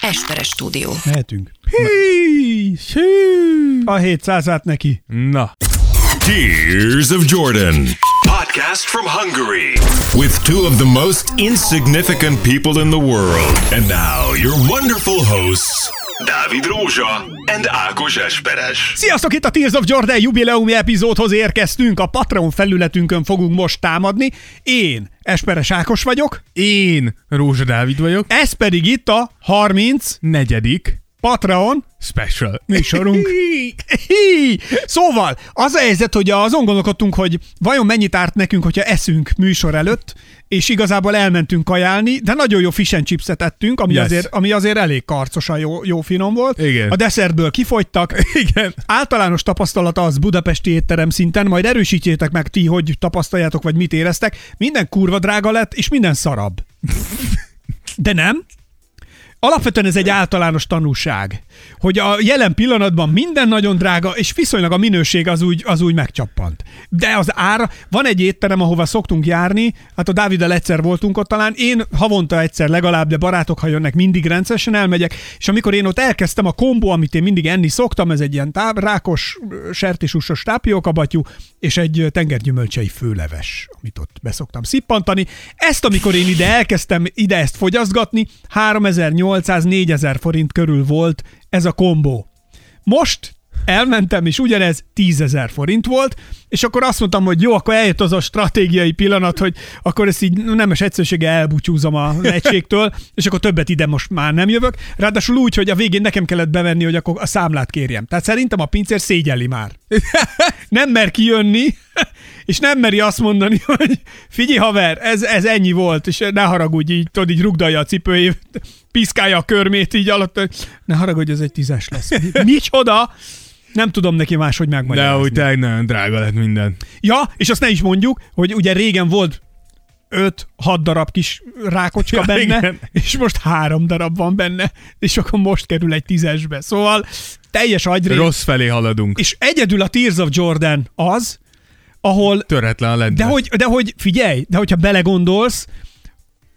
Esperes Stúdió. Mehetünk. A 700-át neki. Na. Tears of Jordan. Podcast from Hungary with two of the most insignificant people in the world. And now your wonderful hosts, Dávid Rózsa and Ákos Esperes. Sziasztok, itt a Tears of Jordan jubileumi epizódhoz érkeztünk. A Patreon felületünkön fogunk most támadni. Én Esperes Ákos vagyok. Én Rózsa Dávid vagyok. Ez pedig itt a 34. Patreon special műsorunk. Szóval, az a helyzet, hogy azon gondolkodtunk, hogy vajon mennyit árt nekünk, hogyha eszünk műsor előtt, és igazából elmentünk kajálni, de nagyon jó fish and chipset ettünk, ami, yes, ami azért elég karcosan jó finom volt. Igen. A desszertből kifogytak. Igen. Általános tapasztalata az budapesti étterem szinten, majd erősítjétek meg ti, hogy tapasztaljátok, vagy mit éreztek. Minden kurva drága lett, és minden szarabb. De nem. Alapvetően ez egy általános tanúság, hogy a jelen pillanatban minden nagyon drága, és viszonylag a minőség az úgy megcsappant. De az ára, van egy étterem, ahova szoktunk járni, hát a Dáviddal egyszer voltunk ott talán, én havonta egyszer legalább, de barátok, ha jönnek, mindig rendszeresen elmegyek, és amikor én ott elkezdtem a kombó, amit én mindig enni szoktam, ez egy ilyen rákos, sertésúsos tápiókabattyú, és egy tengergyümölcsei főleves, amit ott beszoktam szippantani. Ezt, amikor én elkezdtem ezt fogyasztgatni, 3800-4000 forint körül volt ez a kombó. Most elmentem, és ugyanez 10.000 forint volt, és akkor azt mondtam, hogy jó, akkor eljött az a stratégiai pillanat, hogy akkor ezt így nemes egyszerűséggel elbúcsúzom az egységtől, és akkor többet ide most már nem jövök. Ráadásul úgy, hogy a végén nekem kellett bevenni, hogy akkor a számlát kérjem. Tehát szerintem a pincér szégyelli már. Nem mer kijönni, és nem meri azt mondani, hogy figyelj haver, ez ennyi volt, és ne haragudj, így tudod, így rugdalja a cipőjét, piszkálja a körmét így alatt, hogy ne haragudj, ez egy 10-es lesz. Micsoda? Nem tudom neki máshogy megmagyarázni. De úgy tényleg nagyon drága lett minden. Ja, és azt ne is mondjuk, hogy ugye régen volt 5-6 darab kis rákocska benne, igen, és most 3 darab van benne, és akkor most kerül egy 10-esbe. Szóval teljes agyrém. Rossz felé haladunk. És egyedül a Tears of Jordan az, ahol... Törhetlen a lendület. De hogy figyelj, de hogyha belegondolsz,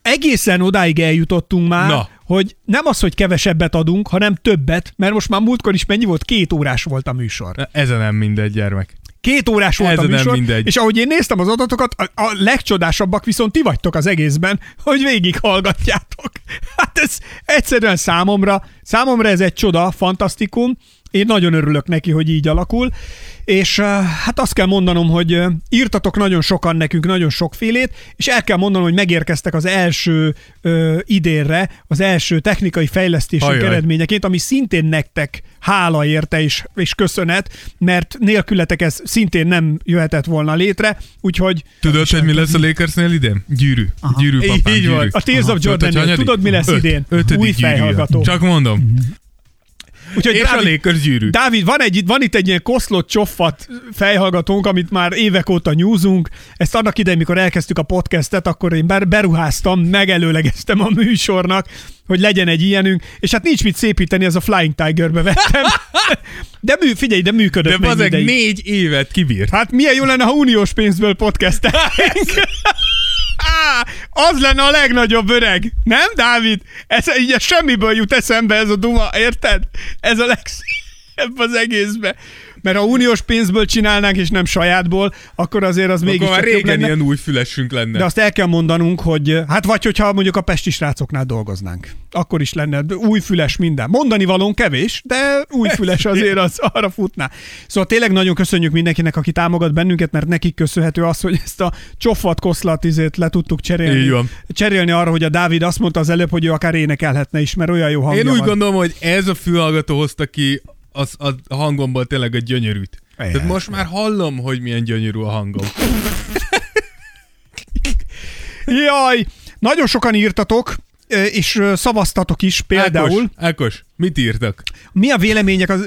egészen odáig eljutottunk már, na, hogy nem az, hogy kevesebbet adunk, hanem többet, mert most már múltkor is mennyi volt? 2 órás volt a műsor. Na, ez nem mindegy, gyermek. 2 órás volt a műsor, és ahogy én néztem az adatokat, a legcsodásabbak viszont ti vagytok az egészben, hogy végighallgatjátok. Hát ez egyszerűen számomra ez egy csoda, fantasztikum. Én nagyon örülök neki, hogy így alakul, és hát azt kell mondanom, hogy írtatok nagyon sokan nekünk, nagyon sokfélét, és el kell mondanom, hogy megérkeztek az első idénre, az első technikai fejlesztésünk eredményeként, ami szintén nektek hála érte és köszönet, mert nélkületek ez szintén nem jöhetett volna létre, úgyhogy... Tudod, hogy mi lesz a Lakersnél idén? Gyűrű. Aha. Gyűrű, papám, így gyűrű. A Tears of Jordan, tudod, mi lesz idén? 5. Új fejhallgató. Csak mondom. Mm-hmm. Úgyhogy Dávid, van itt egy ilyen koszlott, csoffadt fejhallgatónk, amit már évek óta nyúzunk. Ezt annak idején, mikor elkezdtük a podcastet, akkor én beruháztam, megelőlegeztem a műsornak, hogy legyen egy ilyenünk, és hát nincs mit szépíteni, ez a Flying Tigerbe vettem. De figyelj, de működött. De bazeg 4 évet kibírt. Hát milyen jó lenne, ha uniós pénzből podcastelnénk. Az lenne a legnagyobb, öreg. Nem, Dávid? Ez így semmiből jut eszembe ez a duma, érted? Ez a legszebb az egészben. Mert ha uniós pénzből csinálnánk, és nem sajátból, akkor azért az mégis csak jobb lenne. Ilyen új fülessünk lenne. De azt el kell mondanunk, hogy hát vagy hogyha mondjuk a pesti srácoknál dolgoznánk. Akkor is lenne új füles minden. Mondani valón kevés, de új füles azért az arra futná. Szóval tényleg nagyon köszönjük mindenkinek, aki támogat bennünket, mert nekik köszönhető az, hogy ezt a csofat koszlat izét le tudtuk cserélni arra, hogy a Dávid azt mondta az előbb, hogy ő akár énekelhetne is, mert olyan jó hangja van. Én úgy gondolom, hogy ez a fülhallgató hozta ki a hangomból tényleg a gyönyörűt. Tehát most már hallom, hogy milyen gyönyörű a hangom. Jaj! Nagyon sokan írtatok, és szavaztatok is például. Ákos, mit írtak? Mi a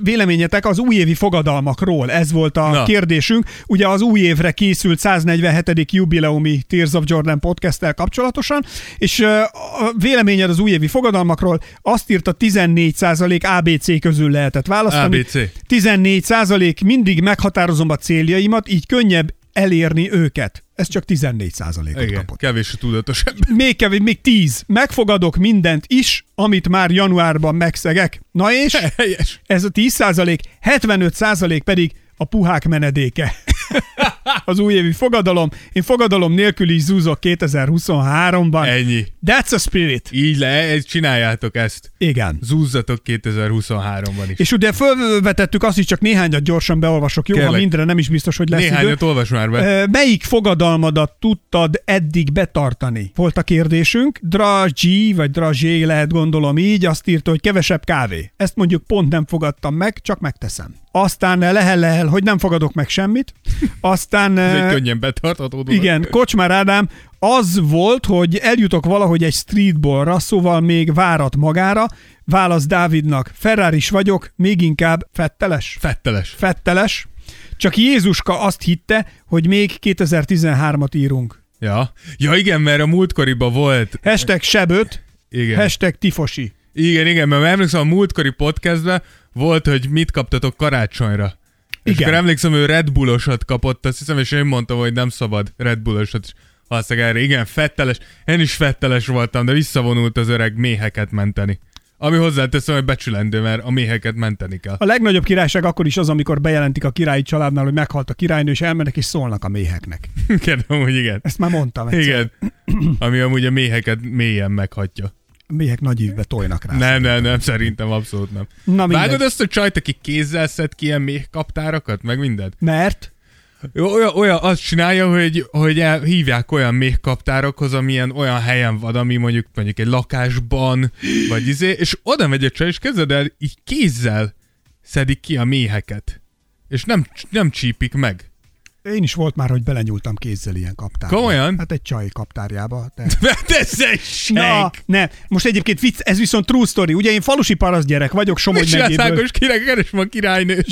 véleményetek az újévi fogadalmakról? Ez volt a kérdésünk. Ugye az új évre készült 147. jubileumi Tears of Jordan podcasttel kapcsolatosan, és a véleményed az újévi fogadalmakról, azt írta 14% ABC közül lehetett választani. ABC. 14% mindig meghatározom a céljaimat, így könnyebb elérni őket. Ez csak 14%-ot kapott. Kevés tudatos ember. Még 10. Megfogadok mindent is, amit már januárban megszegek. Na és? Helyes. Ez a 10%, 75% pedig a puhák menedéke. Az újévi fogadalom. Én fogadalom nélkül is zúzok 2023-ban. Ennyi. That's a spirit. Így le, csináljátok ezt. Igen. Zúzzatok 2023-ban is. És ugye fölvetettük azt is, csak néhányat gyorsan beolvasok. Jó, ha mindre nem is biztos, hogy lesz néhányat idő. Olvas már be. Melyik fogadalmadat tudtad eddig betartani? Volt a kérdésünk. Drazsi, vagy Drazsé lehet gondolom így, azt írta, hogy kevesebb kávé. Ezt mondjuk pont nem fogadtam meg, csak megteszem. Aztán lehel, hogy nem fogadok meg semmit. Aztán... Ez egy könnyen betartható dolog. Igen, Kocsmár Ádám, az volt, hogy eljutok valahogy egy streetballra, szóval még várat magára. Válasz Dávidnak, Ferraris vagyok, még inkább fetteles. Fetteles. Csak Jézuska azt hitte, hogy még 2013-at írunk. Ja igen, mert a múltkoriban volt... #seböt, igen. #tifosi. Igen, mert emlékszem a múltkori podcastben volt, hogy mit kaptatok karácsonyra. Igen. És akkor emlékszem, ő Red Bullosat kapott, azt hiszem, és én mondtam, hogy nem szabad Red Bullosat, és aztán erre, igen, fetteles. Én is fetteles voltam, de visszavonult az öreg méheket menteni. Ami hozzáteszem, hogy becsülendő, mert a méheket menteni kell. A legnagyobb királyság akkor is az, amikor bejelentik a királyi családnál, hogy meghalt a királynő, és elmennek és szólnak a méheknek. Kérdem, hogy igen. Ezt már mondtam egyszer. Igen, ami amúgy a méheket mélyen meghatja. A méhek nagy ívbe tojnak rá. Nem, szerintem abszolút nem. Vágod ezt a csajt, aki kézzel szed ki ilyen méhkaptárakat, meg mindent? Mert? Olyan azt csinálja, hogy hívják olyan méhkaptárokhoz, amilyen olyan helyen van, ami mondjuk egy lakásban, vagy és oda megy a csaj, és kezded el, így kézzel szedik ki a méheket. És nem csípik meg. Én is volt már, hogy belenyúltam kézzel ilyen kaptárba. Komolyan? Hát egy csaj kaptárjába. Na, ne. Most egyébként vicc, ez viszont true story. Ugye én falusi paraszt gyerek vagyok, Somogy megyéből. Ákos királynő.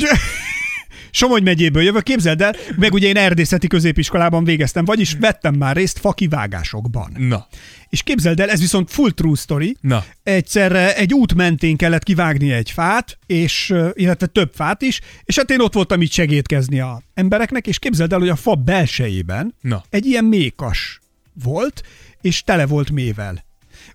Somogy megyéből jövök, képzeld el, meg ugye én erdészeti középiskolában végeztem, vagyis vettem már részt fakivágásokban. Na. És képzeld el, ez viszont full true story. Na. Egyszer egy út mentén kellett kivágni egy fát, és, illetve több fát is, és hát én ott voltam így segédkezni az embereknek, és képzeld el, hogy a fa belsejében egy ilyen méhkas volt, és tele volt méhvel.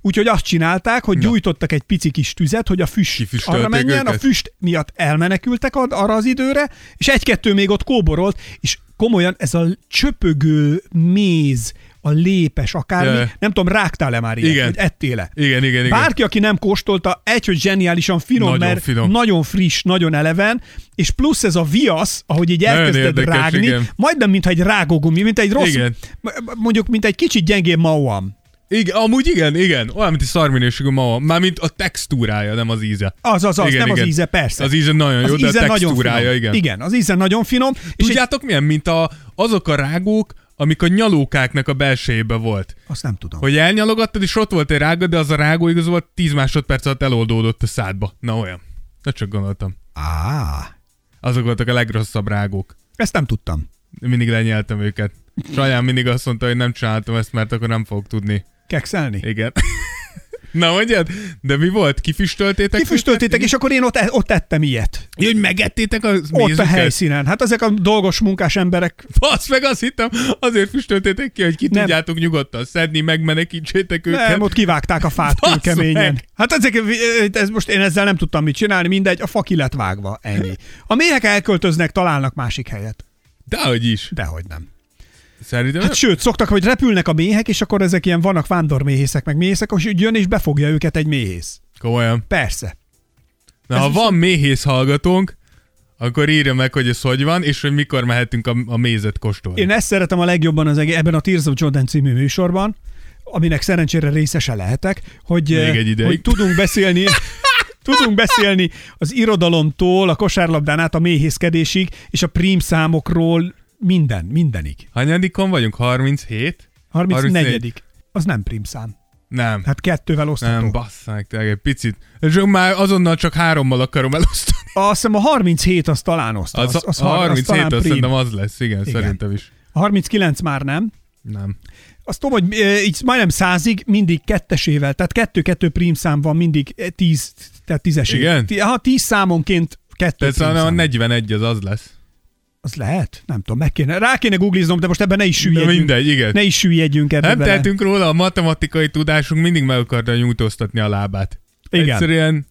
Úgyhogy azt csinálták, hogy gyújtottak egy pici kis tüzet, hogy a füst arra menjen, őket. A füst miatt elmenekültek arra az időre, és egy-kettő még ott kóborolt, és komolyan ez a csöpögő méz, a lépes, akármi, nem tudom, rágtál-e már ilyet, hogy ettél-e? Igen. Bárki, aki nem kóstolta, hogy zseniálisan finom, nagyon mert finom. Nagyon friss, nagyon eleven, és plusz ez a viasz, ahogy így elkezded érdekes, rágni, majdnem mintha egy rágógumi, mint egy rossz, mondjuk mint egy kicsit gyengébb mauam. Igen, amúgy igen, olyan, mint egy szarminőségű maó. Mármint a textúrája, nem az íze. Az, nem az íze, persze. Az íze nagyon jó, de a textúrája, igen. Igen, az íze nagyon finom. Tudjátok milyen, mint azok a rágók, amik a nyalókáknak a belsejébe volt. Azt nem tudom. Hogy elnyalogattad, és ott volt egy rága, de az a rágó igazából 10 másodperc alatt eloldódott a szádba. Na olyan. Na csak gondoltam. Azok voltak a legrosszabb rágók. Ezt nem tudtam. Mindig lenyeltem őket. Sajnán mindig azt mondta, hogy nem csináltam ezt, mert akkor nem fogok tudni. Kekszelni? Igen. Na, mondjad? De mi volt? Kifüstöltétek, és akkor én ott ettem ilyet. Hogy megettétek a mézüket? Ott a helyszínen. Hát ezek a dolgos munkás emberek. Basz, meg azt hittem, azért füstöltétek ki, hogy ki tudjátok nyugodtan szedni, megmenekítsétek őket. Nem, ott kivágták a fát keményen. Hát ez most én ezzel nem tudtam mit csinálni, mindegy, a fa ki lett vágva, ennyi. A méhek elköltöznek, találnak másik helyet. Dehogy is. Dehogy nem. Szerintem? Hát sőt, szoktak, hogy repülnek a méhek, és akkor ezek ilyen vannak vándorméhészek, meg méhészek, és jön és befogja őket egy méhész. Komolyan? Persze. Na, ha van méhész hallgatónk, akkor írja meg, hogy ez hogy van, és hogy mikor mehetünk a mézet kóstolni. Én ezt szeretem a legjobban ebben a Tears of Jordan című műsorban, aminek szerencsére részese lehetek, hogy tudunk beszélni... Tudunk beszélni az irodalomtól, a kosárlabdán át a méhészkedésig, és a prímszámokról mindenig. Hanyadikon vagyunk? 37? 34. Az nem prímszám. Nem. Hát 2-vel osztható. Nem, basszák, tényleg egy picit. És már azonnal csak 3-mal akarom elosztani. Azt hiszem a 37 az talán osztható. Az 37 az szerintem az lesz, igen, szerintem is. A 39 már nem. Nem. Azt tudom, hogy így majdnem 100-ig mindig kettesével, tehát 2-2 prímszám van mindig 10, tehát 10-esig. Igen? Ha 10 számonként 2 prímszám. Tehát a 41 az lesz. Az lehet? Nem tudom, meg kéne. Rá kéne googliznom, de most ebben ne is süllyedjünk. Mindegy, igen. Ne is süllyedjünk ebben. Nem tehetünk róla, a matematikai tudásunk mindig meg akarta nyújtóztatni a lábát. Igen. Egyszerűen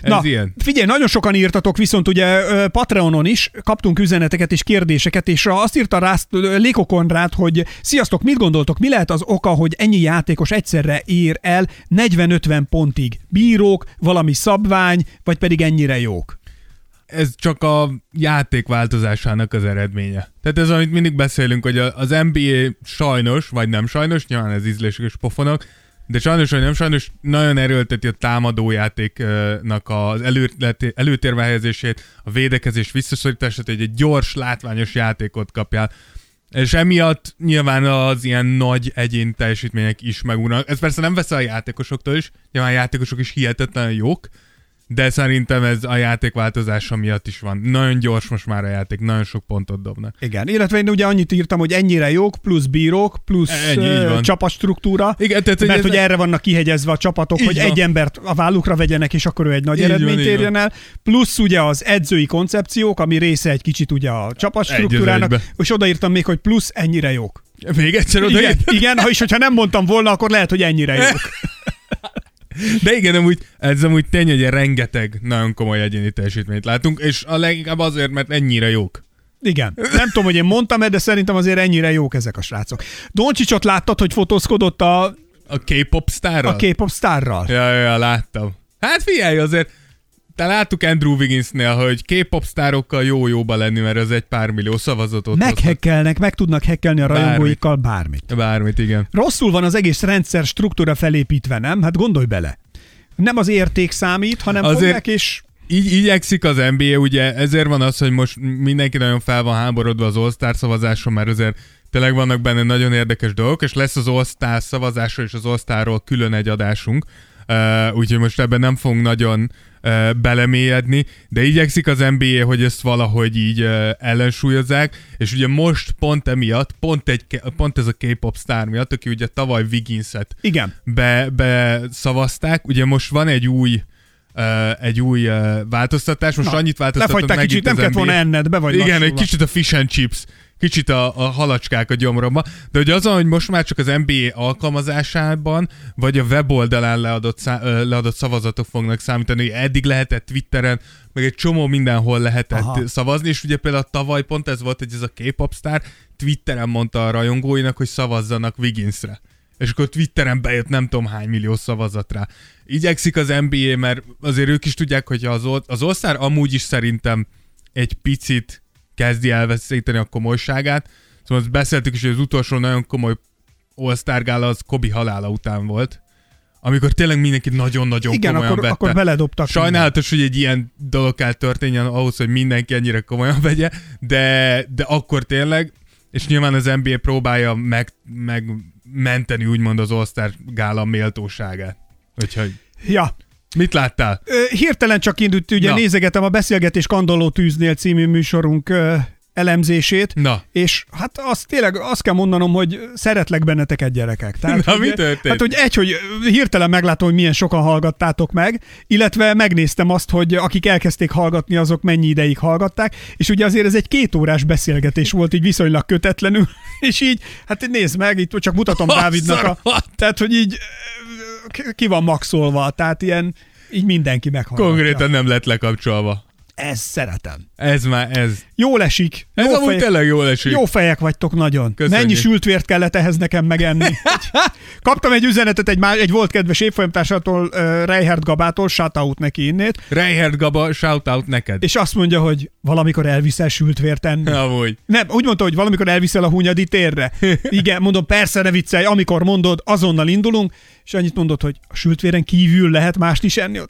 ez na, ilyen. Figyelj, nagyon sokan írtatok, viszont ugye Patreonon is kaptunk üzeneteket és kérdéseket, és azt írta rá Léko Konrád, hogy sziasztok, mit gondoltok, mi lehet az oka, hogy ennyi játékos egyszerre ér el 40-50 pontig? Bírók, valami szabvány, vagy pedig ennyire jók? Ez csak a játék változásának az eredménye. Tehát ez, amit mindig beszélünk, hogy az NBA sajnos, vagy nem sajnos, nyilván ez ízlések és pofonok, de sajnos, vagy nem sajnos, nagyon erőlteti a támadójátéknak az előtérbe helyezését, a védekezés visszaszorítását, hogy egy gyors, látványos játékot kapjál. És emiatt nyilván az ilyen nagy egyén teljesítmények is megúrnak. Ez persze nem veszel a játékosoktól is, nyilván a játékosok is hihetetlen jók, de szerintem ez a játék változása miatt is van. Nagyon gyors most már a játék, nagyon sok pontot dobnak. Igen, illetve én ugye annyit írtam, hogy ennyire jók, plusz bírók, plusz csapatstruktúra, igen, tehát, mert hogy erre vannak kihegyezve a csapatok, hogy van. Egy embert a vállukra vegyenek, és akkor ő egy nagy így eredményt van, érjen el. Plusz ugye az edzői koncepciók, ami része egy kicsit ugye a csapatstruktúrának, és odaírtam még, hogy plusz ennyire jók. Még egyszer odaírtam? Igen, ha is, hogyha nem mondtam volna, akkor lehet, hogy ennyire jók. De igen, ez amúgy tény, hogy rengeteg nagyon komoly egyéni teljesítményt látunk, és a leginkább azért, mert ennyire jók. Igen. Nem tudom, hogy én mondtam-e, de szerintem azért ennyire jók ezek a srácok. Doncsicsot láttad, hogy fotózkodott a K-pop sztárral? A K-pop sztárral. Ja, láttam. Hát figyelj azért, te láttuk Andrew Wigginsnél, hogy K-pop sztárokkal jóba lenni, mert az egy pár millió szavazatot meghekkelnek, meg tudnak hekkelni a rajongóikkal bármit. Bármit, igen. Rosszul van az egész rendszer struktúra felépítve, nem? Hát gondolj bele. Nem az érték számít, hanem azért fogják és... Így igyekszik az NBA, ugye ezért van az, hogy most mindenki nagyon fel van háborodva az All-Star szavazáson, mert azért tényleg vannak benne nagyon érdekes dolgok, és lesz az All-Star szavazásról és az All-Starról külön egy adásunk. Úgyhogy most ebben nem fogunk nagyon belemélyedni, de igyekszik az NBA, hogy ezt valahogy így ellensúlyozzák, és ugye most pont emiatt, pont ez a K-pop sztár miatt, aki ugye tavaly Wigginset beszavazták, ugye most van egy új változtatás, most annyit változtatott meg kicsit, itt az NBA. Nem kellett volna enned, be vagy igen, egy kicsit a fish and chips, kicsit a halacskák a gyomromba, de hogy azon, hogy most már csak az NBA alkalmazásában, vagy a weboldalán leadott szavazatok fognak számítani, hogy eddig lehetett Twitteren, meg egy csomó mindenhol lehetett szavazni, és ugye például tavaly pont ez volt, hogy ez a K-pop sztár Twitteren mondta a rajongóinak, hogy szavazzanak Wigginsre. És akkor Twitteren bejött nem tudom hány millió szavazat rá. Igyekszik az NBA, mert azért ők is tudják, hogy az All-Star amúgy is szerintem egy picit kezdi elveszíteni a komolyságát. Szóval azt beszéltük is, hogy az utolsó nagyon komoly All-Star gála az Kobe halála után volt, amikor tényleg mindenki nagyon-nagyon igen, komolyan vette. Igen, akkor beledobtak. Sajnálatos, hogy egy ilyen dolog kell történjen ahhoz, hogy mindenki ennyire komolyan vegye, de akkor tényleg, és nyilván az NBA próbálja megmenteni úgymond az All-Star gála méltóságát. Úgyhogy... Ja. Mit láttál? Hirtelen csak indult, ugye nézegetem a Beszélgetés Kandalló tűznél című műsorunk elemzését, és hát azt kell mondanom, hogy szeretlek benneteket, gyerekek. Tehát, na, mi történt? Hát, hogy hirtelen meglátom, hogy milyen sokan hallgattátok meg, illetve megnéztem azt, hogy akik elkezdték hallgatni, azok mennyi ideig hallgatták, és ugye azért ez egy 2 órás beszélgetés volt, így viszonylag kötetlenül, és így, hát nézd meg, itt csak mutatom Dávidnak tehát, hogy így ki van maxolva, tehát ilyen így mindenki meghallgatja. Konkrétan nem lett lekapcsolva. Ez szeretem. Ez. Jól esik. Ez jó amúgy fejek, tényleg jól esik. Jó fejek vagytok nagyon. Köszönjük. Mennyi sültvért kellett ehhez nekem megenni. Kaptam egy üzenetet egy volt kedves évfolyamtársától, Reihert Gabától, shoutout neki innét. Reihert Gaba, shoutout neked. És azt mondja, hogy valamikor elviszel sültvért enni. Amúgy. Nem, úgy mondta, hogy valamikor elviszel a Hunyadi térre. Igen, mondom, persze ne viccelj, amikor mondod, azonnal indulunk. És annyit mondod, hogy a sültvéren kívül lehet mást is enni?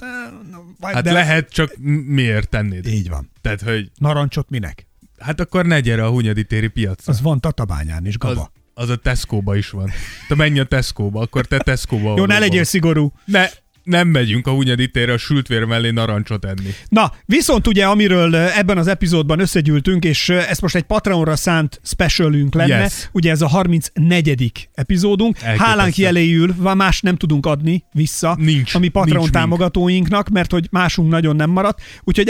Hát lehet, csak miért tennéd? Így van. Tehát, hogy... Narancsot minek? Hát akkor ne gyere a Hunyadi téri piacra. Az van Tatabányán is, Gaba. Az a Tesco-ba is van. Te menj a Tesco-ba, akkor te Tesco-ba. Jó, ne legyél szigorú. Ne, nem megyünk a Hunyaditére a sültvér mellé narancsot enni. Na, viszont ugye, amiről ebben az epizódban összegyűltünk, és ez most egy Patreonra szánt specialünk lenne, yes. Ugye ez a 34. epizódunk. Elképesztő. Hálánk jeléül, más nem tudunk adni vissza, nincs, ami Patreon nincs támogatóinknak, mert hogy másunk nagyon nem maradt, úgyhogy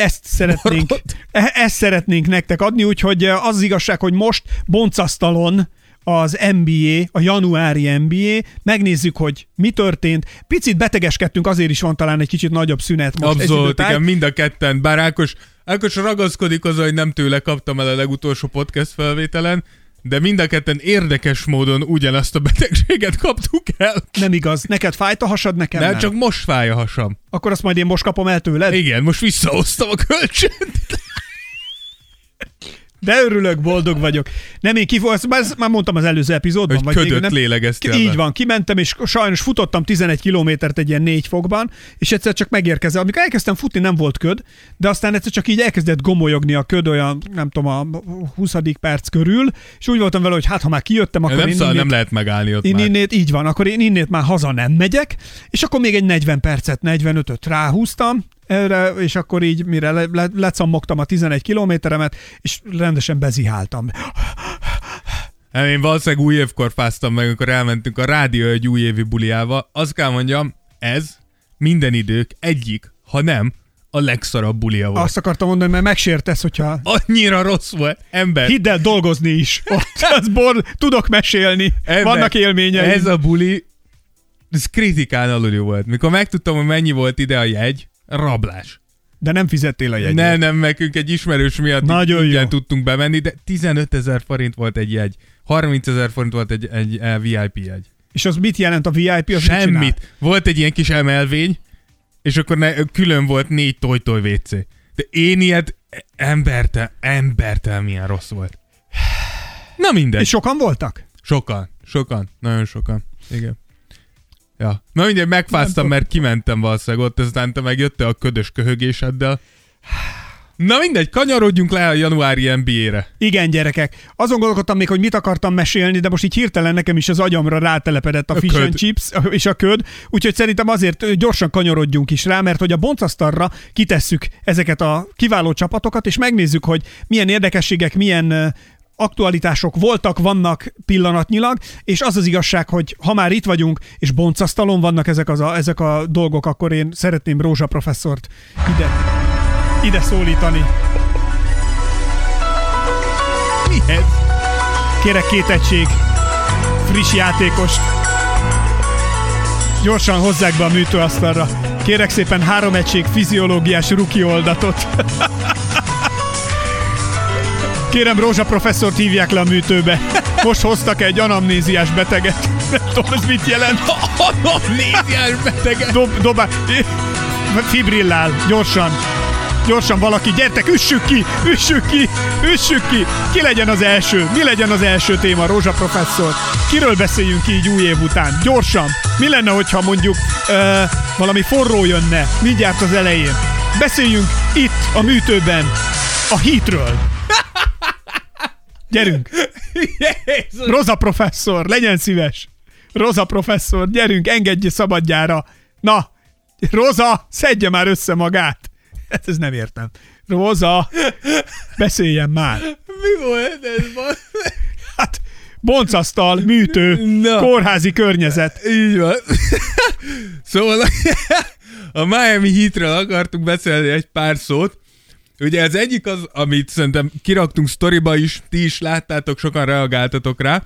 ezt szeretnénk nektek adni, úgyhogy az igazság, hogy most boncasztalon az NBA, a januári NBA, megnézzük, hogy mi történt. Picit betegeskedtünk, azért is van talán egy kicsit nagyobb szünet most. Abszolút, igen, mind a ketten, bár Ákos ragaszkodik az, hogy nem tőle kaptam el a legutolsó podcast felvételen, de mind a ketten érdekes módon ugyanazt a betegséget kaptuk el. Nem igaz, neked fájt a hasad, nekem nem. Csak most fáj a hasam. Akkor azt majd én most kapom el tőled? Igen, most visszahoztam a kölcsönt. De örülök, boldog vagyok. Nem én már mondtam az előző epizódban. Hogy vagy ködött lélegeztél. Így van, kimentem, és sajnos futottam 11 kilométert egy ilyen 4 fokban, és egyszer csak megérkezett. Amikor elkezdtem futni, nem volt köd, de aztán egyszer csak így elkezdett gomolyogni a köd olyan, nem tudom, a 20. perc körül, és úgy voltam vele, hogy hát, ha már kijöttem, akkor nem lehet megállni ott már. Így van, akkor én innét már haza nem megyek, és akkor még egy 40 percet, 45-öt ráhúztam, és akkor így, mire lecammogtam a 11 kilométeremet, és rendesen beziháltam. Én valószínűleg új évkor fáztam meg, amikor elmentünk a rádió egy újévi buliával. Azt kell mondjam, ez minden idők egyik, ha nem, a legszarabb bulia volt. Azt akartam mondani, mert megsértesz, hogyha... Annyira rossz volt, ember. Hidd el, dolgozni is. Tudok mesélni. Ember, vannak élményeim. Ez a buli, ez kritikán aluli volt. Mikor megtudtam, hogy mennyi volt ide a jegy, rablás. De nem fizettél a jegyet. Nem, nekünk egy ismerős miatt nagyon tudtunk bemenni, de 15 000 forint volt egy jegy. 30 000 forint volt egy VIP jegy. És az mit jelent a VIP? Az semmit. Volt egy ilyen kis emelvény, és akkor külön volt 4 toj-toj WC. De én ilyet embertel milyen rossz volt. Na mindegy. És sokan voltak? Sokan. Nagyon sokan. Igen. Ja. Na mindegy, megfáztam, mert kimentem valószínűleg ott, aztán te megjöttél a ködös köhögéseddel. Na mindegy, kanyarodjunk le a januári NBA-re. Igen, gyerekek. Azon gondolkodtam még, hogy mit akartam mesélni, de most így hirtelen nekem is az agyamra rátelepedett a fish and chips és a köd, úgyhogy szerintem azért gyorsan kanyarodjunk is rá, mert hogy a boncasztalra kitesszük ezeket a kiváló csapatokat, és megnézzük, hogy milyen érdekességek, milyen aktualitások voltak, vannak pillanatnyilag, és az az igazság, hogy ha már itt vagyunk, és boncasztalon vannak ezek a dolgok, akkor én szeretném Rózsa professzort ide szólítani. Mi ez? Kérek 2 egység, friss játékost. Gyorsan hozzák be a műtőasztalra. Kérek szépen 3 egység fiziológiás ruki oldatot. Kérem, Rózsa professzort hívják le a műtőbe. Most hoztak egy anamnéziás beteget. Nem tudom, ez mit jelent. Anamnéziás beteget? Dobál. Fibrillál. Gyorsan. Gyorsan valaki. Gyertek, üssük ki. Ki legyen az első? Mi legyen az első téma, Rózsa professzor? Kiről beszéljünk így új év után? Gyorsan. Mi lenne, hogyha mondjuk valami forró jönne? Mindjárt az elején. Beszéljünk itt a műtőben a Heatről. Gyerünk! Rózsa professzor, legyen szíves! Rózsa professzor, gyerünk, engedje szabadjára! Na, Rózsa, szedje már össze magát! Hát ez nem értem. Rózsa, beszéljen már! Mi volt ez? Hát, boncasztal, műtő, no. Kórházi környezet. Így van. Szóval a Miami Heatről akartunk beszélni egy pár szót. Ugye ez egyik az, amit szerintem kiraktunk sztoriba is, ti is láttátok, sokan reagáltatok rá,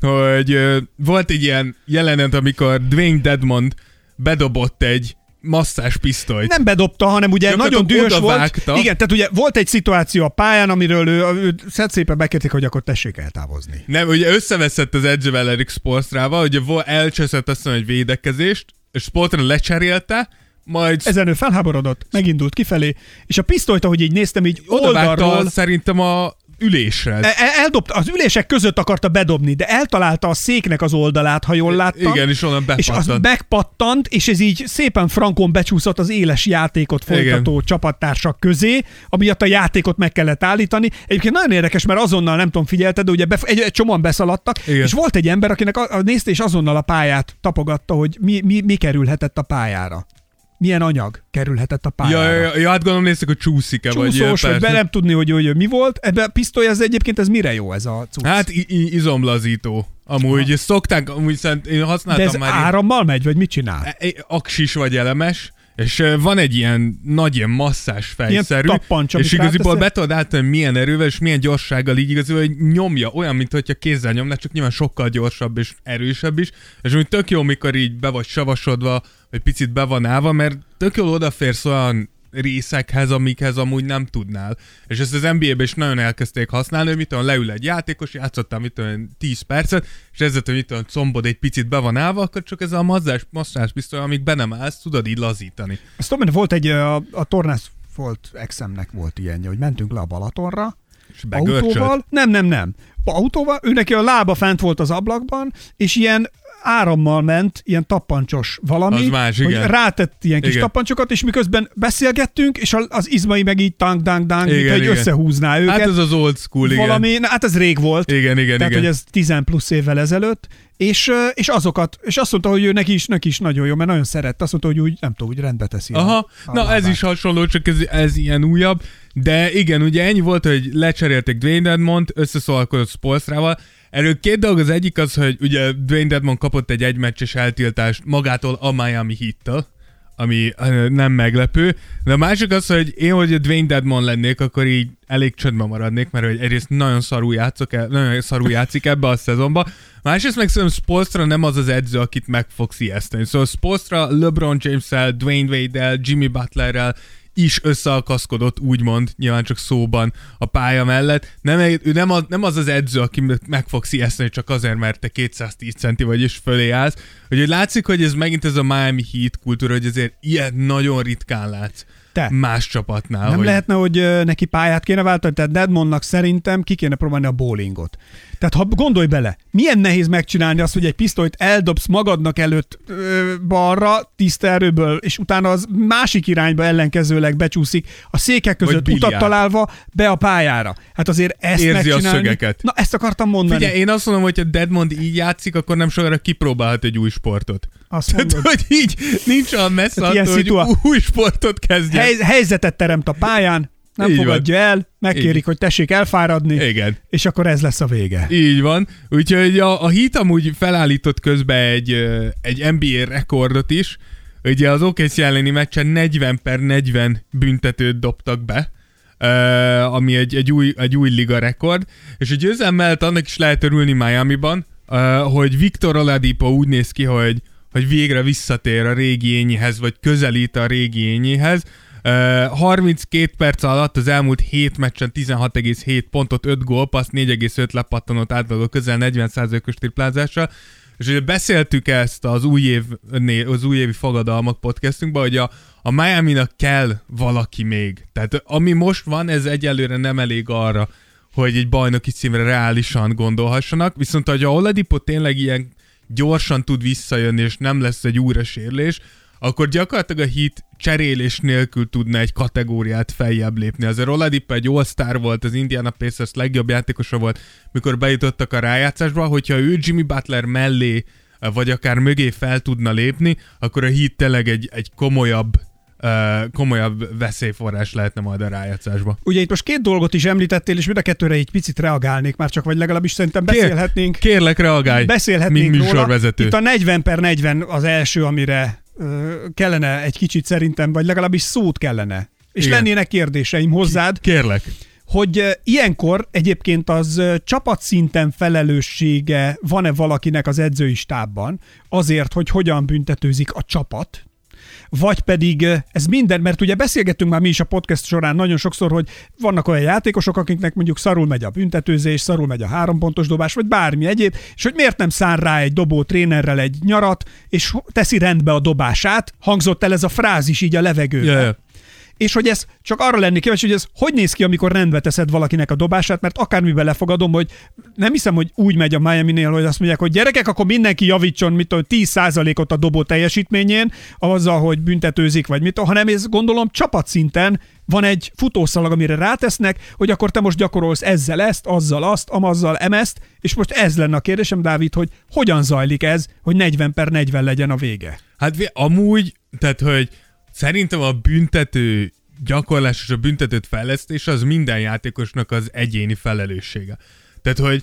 hogy volt egy ilyen jelenet, amikor Dwayne Dedmon bedobott egy masszás pisztolyt. Nem bedobta, hanem ugye nagyon dühös volt. Igen, tehát ugye volt egy szituáció a pályán, amiről ő szépen bekérték, hogy akkor tessék eltávozni. Nem, ugye összeveszett az edzővel Eric Spoelstrával, ugye elcseszett azt mondani, hogy védekezést, és Spoelstra lecserélte, majd... Ezen ő felháborodott, megindult kifelé, és a pisztolyt, ahogy így néztem, így oldalról... szerintem a ülésre. Eldobta, az ülések között akarta bedobni, de eltalálta a széknek az oldalát, ha jól láttam. Igen, és onnan bepattant. És az megpattant, és ez így szépen frankon becsúszott az éles játékot folytató csapattársak közé, amiatt a játékot meg kellett állítani. Egyébként nagyon érdekes, mert azonnal, nem tudom, figyelted, de ugye egy csomóan beszaladtak, igen. És volt egy ember, akinek nézte, és azonnal a pályát tapogatta, hogy mi kerülhetett a pályára. milyen anyag kerülhetett a pályára. Ja, hát gondolom néztek, hogy csúszik-e. Csúszós, vagy be nem tudni, hogy mi volt. Ebben a pisztoly, ez egyébként ez mire jó ez a cucc? Hát izomlazító. Amúgy szokták, amúgy én használtam már. De ez már árammal megy, vagy mit csinál? Aksis vagy elemes. És van egy ilyen nagy, ilyen masszás fejszerű, tappancs, és igaziból be tudod átadni, milyen erővel és milyen gyorsággal, így igaziból, hogy nyomja, olyan, mintha kézzel nyomná, csak nyilván sokkal gyorsabb és erősebb is, és úgy tök jó, mikor így be vagy savasodva, vagy picit be van állva, mert tök jól odaférsz olyan részekhez, amikhez amúgy nem tudnál. És ezt az NBA-ben is nagyon elkezdték használni, hogy mit tudom, leül egy játékos, játszottál mit tudom, 10 percet, és ezért, hogy mit tudom, combod egy picit be van állva, akkor csak ez a masszás pisztoly, amíg be nem állsz, tudod így lazítani. Azt tudom, volt egy, a Tornászfolt exemnek volt ilyenje, hogy mentünk le a Balatonra, és autóval, nem, autóval, ő neki a lába fent volt az ablakban, és ilyen árammal ment, ilyen tappancsos valami, az más, hogy rátett ilyen kis tappancsokat, és miközben beszélgettünk, és az izmai meg így tang-dang-dang, mint hogy összehúzná őket. Hát ez az old school, valami, igen. Hát ez rég volt. Igen. Tehát, hogy ez 10 plusz évvel ezelőtt, és azokat, és azt mondta, hogy ő neki is nagyon jó, mert nagyon szerett. Azt mondta, hogy úgy, nem tudom, úgy rendbe teszi. Aha, na ez is hasonló, csak ez ilyen újabb. De igen, ugye ennyi volt, hogy lecserélték Dwayne Dedmont, összeszólalkozott Spoelstrával. Erről két dolog, az egyik az, hogy ugye Dwayne Dedmon kapott egy egymeccses eltiltást magától a Miami Heat-től, ami nem meglepő, de a másik az, hogy én, hogy Dwayne Dedmon lennék, akkor így elég csöndben maradnék, mert hogy egyrészt nagyon szarul játszik ebbe a szezonba, másrészt meg szerintem Spoelstra nem az az edző, akit meg fogsz ijeszteni. Szóval Spoelstra LeBron James-el, Dwayne Wade-el, Jimmy Butler-el is összeakaszkodott, úgymond, nyilván csak szóban a pálya mellett. Nem az az edző, aki meg fogsz ijeszteni csak azért, mert te 210 centi vagy és fölé állsz. Úgyhogy látszik, hogy ez megint ez a Miami Heat kultúra, hogy azért ilyet nagyon ritkán látsz más csapatnál. Nem hogy... lehetne, hogy neki pályát kéne váltani, tehát Dedmonnak szerintem ki kéne próbálni a bowlingot. Tehát ha gondolj bele, milyen nehéz megcsinálni azt, hogy egy pisztolyt eldobsz magadnak előtt balra, tiszta erőből, és utána az másik irányba ellenkezőleg becsúszik, a székek között utat találva be a pályára. Hát azért ezt érzi megcsinálni. Érzi a szögeket. Na, ezt akartam mondani. Figyelj, én azt mondom, hogy ha Dedmon így játszik, akkor nem sokára kipróbálhat egy új sportot. Tehát, hogy így nincs olyan messze attól, hogy új sportot kezdjen. Helyzetet teremt a pályán, nem így fogadja van el, megkérik, így, hogy tessék elfáradni, igen, és akkor ez lesz a vége. Így van. Úgyhogy a Heat amúgy felállított közben egy NBA rekordot is. Ugye az OKC elleni meccsen 40-40 büntetőt dobtak be, ami egy új liga rekord, és a győzelem mellett annak is lehet örülni Miami-ban, hogy Viktor Oladipo úgy néz ki, hogy végre visszatér a régi ényéhez, vagy közelít a régi ényéhez. 32 perc alatt az elmúlt 7 meccsen 16,7 pontot, 5 gólpaszt, 4,5 lepattanott átlagol közel 40%-os triplázással. És ugye beszéltük ezt az újévi fogadalmak podcastünkben, hogy a Miami-nak kell valaki még. Tehát ami most van, ez egyelőre nem elég arra, hogy egy bajnoki címre reálisan gondolhassanak. Viszont ha Oladipo tényleg ilyen gyorsan tud visszajönni, és nem lesz egy újra sérülés, akkor gyakorlatilag a Heat cserélés nélkül tudna egy kategóriát feljebb lépni. Azért Oladipo egy all-star volt, az Indiana Pacers legjobb játékosa volt, mikor bejutottak a rájátszásba, hogyha ő Jimmy Butler mellé, vagy akár mögé fel tudna lépni, akkor a Heat tényleg egy komolyabb veszélyforrás lehetne majd a rájátszásba. Ugye itt most két dolgot is említettél, és mind a kettőre egy picit reagálnék már csak, vagy legalábbis szerintem beszélhetnénk. Kérlek, reagálj, mint műsorvezető. Itt a 40-40 az első, amire kellene egy kicsit szerintem, vagy legalábbis szót kellene. És igen, lennének kérdéseim hozzád. Kérlek. Hogy ilyenkor egyébként az csapatszinten felelőssége van-e valakinek az edzői stábban azért, hogy hogyan büntetőzik a csapat, vagy pedig ez minden, mert ugye beszélgettünk már mi is a podcast során nagyon sokszor, hogy vannak olyan játékosok, akiknek mondjuk szarul megy a büntetőzés, szarul megy a 3 pontos dobás, vagy bármi egyéb, és hogy miért nem szán rá egy dobó trénerrel egy nyarat, és teszi rendbe a dobását, hangzott el ez a frázis így a levegőben. Yeah. És hogy ez csak arra lenni kíváncsi, hogy ez hogy néz ki, amikor rendbe teszed valakinek a dobását, mert akármiben lefogadom, hogy nem hiszem, hogy úgy megy a Miami-nél, hogy azt mondják, hogy gyerekek, akkor mindenki javítson, mit tudom, 10%-ot a dobó teljesítményén, azzal, hogy büntetőzik, vagy mit, hanem ez gondolom csapatszinten van egy futószalag, amire rátesznek, hogy akkor te most gyakorolsz ezzel ezt, azzal azt, amazzal emezt, és most ez lenne a kérdésem, Dávid, hogy hogyan zajlik ez, hogy 40-40 legyen a vége? Hát amúgy, tehát, hogy Szerintem a büntető gyakorlás és a büntetőt fejlesztés az minden játékosnak az egyéni felelőssége.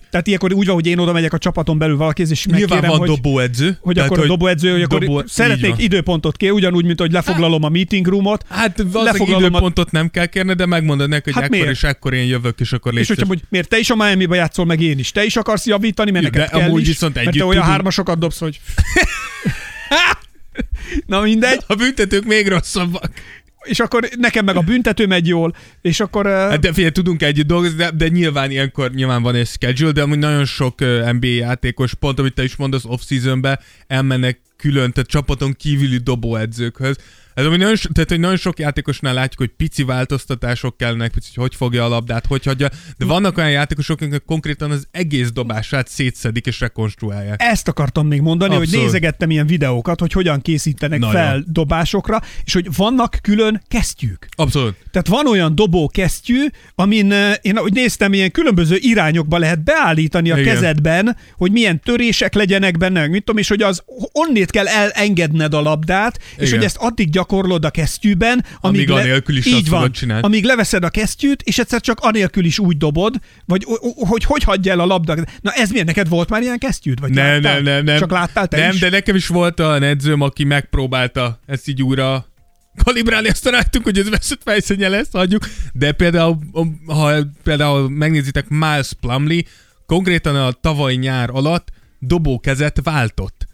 Tehát ilyenkor úgy van, hogy én oda megyek a csapaton belül valakiz, és megkérem, van hogy... dobóedző. Hogy akkor a dobóedző, hogy akkor szeretnék időpontot kérni, ugyanúgy, mint hogy lefoglalom a meeting roomot. Hát valószínűleg időpontot nem kell kérni, de megmondod neki, hogy ekkor és ekkor én jövök, és akkor légy. És hogyha mondjuk, miért te is a Miami-ba játszol, meg én is. Te is akarsz javítani, mert neked kell is. Mert te olyan hármasokat dobsz, hogy... Na mindegy. A büntetők még rosszabbak. És akkor nekem meg a büntető megy jól, és akkor... Hát de figyelj, tudunk együtt dolgozni, de nyilván ilyenkor nyilván van egy schedule, de amúgy nagyon sok NBA játékos, pont amit te is mondasz, off-seasonben elmennek külön, tehát csapaton kívüli dobóedzőkhöz. Ez, ami nagyon, tehát, hogy nagyon sok játékosnál látjuk, hogy pici változtatások kellnek, hogy fogja a labdát, hogy hagyja, de vannak olyan játékosok, akik konkrétan az egész dobását szétszedik és rekonstruálják. Ezt akartam még mondani, abszolút. Hogy nézegettem ilyen videókat, hogy hogyan készítenek fel dobásokra, és hogy vannak külön kesztyűk. Abszolút. Tehát van olyan dobó kesztyű, amin én ahogy néztem, ilyen különböző irányokba lehet beállítani a kezedben, hogy milyen törések legyenek benne, mit tudom, és hogy az onnét kell elengedned a labdát, és hogy ezt addig gyakorlod a kesztyűben, amíg anélkül is azt tudod csinálni. Amíg leveszed a kesztyűt, és egyszer csak anélkül is úgy dobod, vagy hogy hagyj el a labdát. Na ez miért? Neked volt már ilyen kesztyűd? Vagy nem. Csak láttál te is? Nem, de nekem is volt olyan edzőm, aki megpróbálta ezt így újra kalibrálni, azt találtunk, hogy ez veszett fejszénye lesz, hagyjuk. De például, ha megnézitek Miles Plumlee, konkrétan a tavaly nyár alatt dobókezet váltott.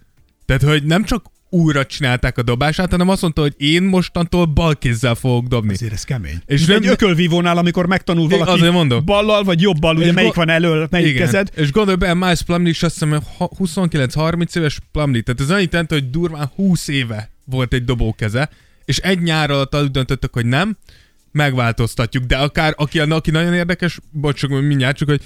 Tehát, hogy nem csak újra csinálták a dobását, hanem azt mondta, hogy én mostantól balkézzel fogok dobni. Ezért ez kemény. És nem egy ökölvívónál, amikor megtanul valaki ballal vagy jobbal, ugye melyik van elől, melyik kezed. És gondolj be, Miles Plumlee is azt hiszem, 29-30 éves Plumlee. Tehát ez annyit jelent, hogy durván 20 éve volt egy dobókeze, és egy nyár alatt úgy döntöttek, hogy nem, megváltoztatjuk. De akár, aki nagyon érdekes, mindjárt csak, hogy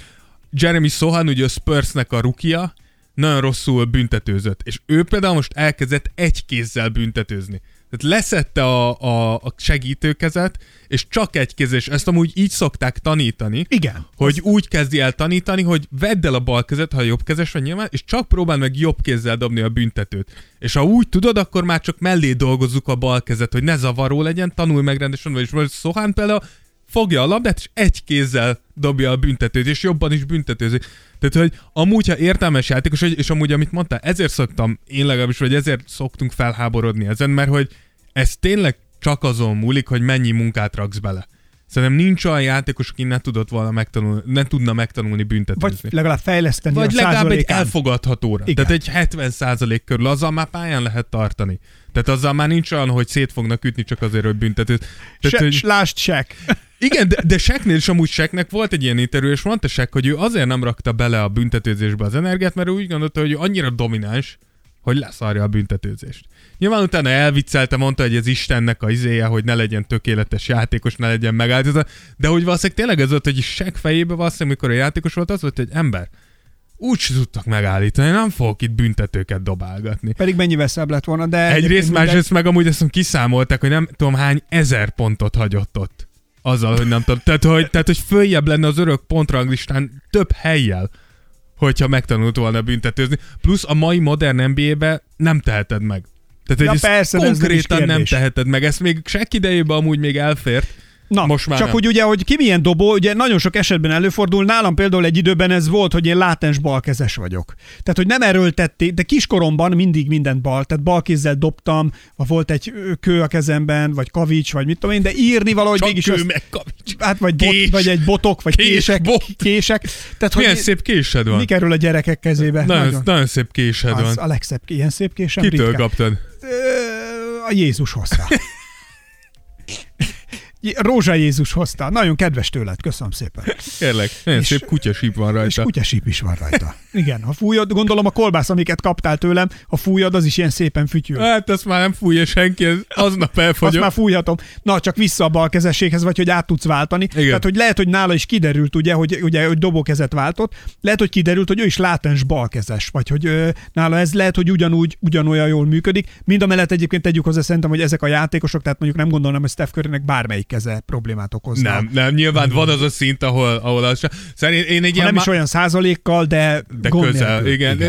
Jeremy Sohan, ugye a Spursnek a rookie-ja, nagyon rosszul büntetőzött, és ő például most elkezdett egy kézzel büntetőzni. Tehát leszette a segítőkezet, és csak egy kézzel, és ezt amúgy így szokták tanítani, igen, hogy úgy kezdi el tanítani, hogy vedd el a bal kezet, ha jobb kezes vagy nyilván, és csak próbáld meg jobb kézzel dobni a büntetőt. És ha úgy tudod, akkor már csak mellé dolgozzuk a bal kezet, hogy ne zavaró legyen, tanulj meg rendesen, és most Sohan például fogja a labdát, és egy kézzel dobja a büntetőt, és jobban is büntetőzik. Tehát, hogy amúgy, ha értelmes játékos, és amúgy, amit mondtál, ezért szoktam én legalábbis, vagy ezért szoktunk felháborodni ezen, mert hogy ez tényleg csak azon múlik, hogy mennyi munkát raksz bele. Szerintem nincs olyan játékos, aki ne tudott volna megtanulni, ne tudna megtanulni büntetőzni. Vagy legalább fejleszteni vagy a legalább egy elfogadhatóra. Igen. Tehát egy 70% körül, azzal már pályán lehet tartani. Tehát azzal már nincs olyan, hogy szét fognak ütni csak azért, hogy büntetőt. Lásd Shaq. Igen, de Shaqnél is amúgy Shaqnek volt egy ilyen interjú, és mondta Shaq, hogy ő azért nem rakta bele a büntetőzésbe az energiát, mert ő úgy gondolta, hogy ő annyira domináns, hogy leszarja a büntetőzést. Nyilván utána elviccelte, mondta, hogy ez Istennek a izéje, hogy ne legyen tökéletes játékos, ne legyen megállítva, de hogy valószínűleg tényleg ez volt, hogy Shaq fejében valószínűleg, mikor a játékos volt, az volt, hogy ember, úgy tudtak megállítani, nem fogok itt büntetőket dobálgatni. Pedig mennyivel szebb lett volna, de... Egyrészt, másrészt meg amúgy azt kiszámolták, hogy nem tudom hány ezer pontot hagyott ott. Azzal, hogy nem tudom. Tehát, hogy följebb lenne az örök pontranglistán több helyjel, hogyha megtanult volna büntetőzni. Plusz a mai modern NBA-be nem teheted meg. Tehát, ja, persze, konkrétan nem teheted meg. Ezt még Shaq idejében amúgy még elfért. Na, most már csak nem. Hogy ugye, hogy ki milyen dobó, ugye nagyon sok esetben előfordul, nálam például egy időben ez volt, hogy én látens balkezes vagyok. Tehát, hogy nem erőltették, de kiskoromban mindig mindent bal, tehát balkézzel dobtam, ha volt egy kő a kezemben, vagy kavics, vagy mit tudom én, de írni valahogy csak mégis... Csak kő meg kavics. Hát, vagy egy botok, vagy kések. Tehát, milyen szép késed van. Mik erről a gyerekek kezébe? Nagyon szép késed van. A legszebb, ilyen szép késem. Kitől ritkán kaptad? A Jézus hozta. Rózsa Jézus hozta. Nagyon kedves tőled, köszönöm szépen. Kérlek, nagyon szép kutyasíp van rajta. És kutyasíp is van rajta. Igen, ha fújod, gondolom a kolbász, amiket kaptál tőlem, ha fújod, az is ilyen szépen fütyül. Hát azt már nem fújja senki, aznap elfogyom. Azt már fújhatom. Na, csak vissza a balkezességhez, vagy hogy át tudsz váltani. Igen. Tehát, hogy lehet, hogy nála is kiderült, ugye, hogy dobókezet váltott, lehet, hogy kiderült, hogy ő is látens balkezes, vagy hogy nála ez lehet, hogy ugyanolyan jól működik. Mindamellett egyébként tegyük hozzá, szerintem, hogy ezek a játékosok, tehát mondjuk nem gondolom, hogy Steph Currynek bármelyik keze problémát okozna. Nem, nyilván van az a szint, ahol az sem. Én egy nem is olyan százalékkal, de közel. Igen.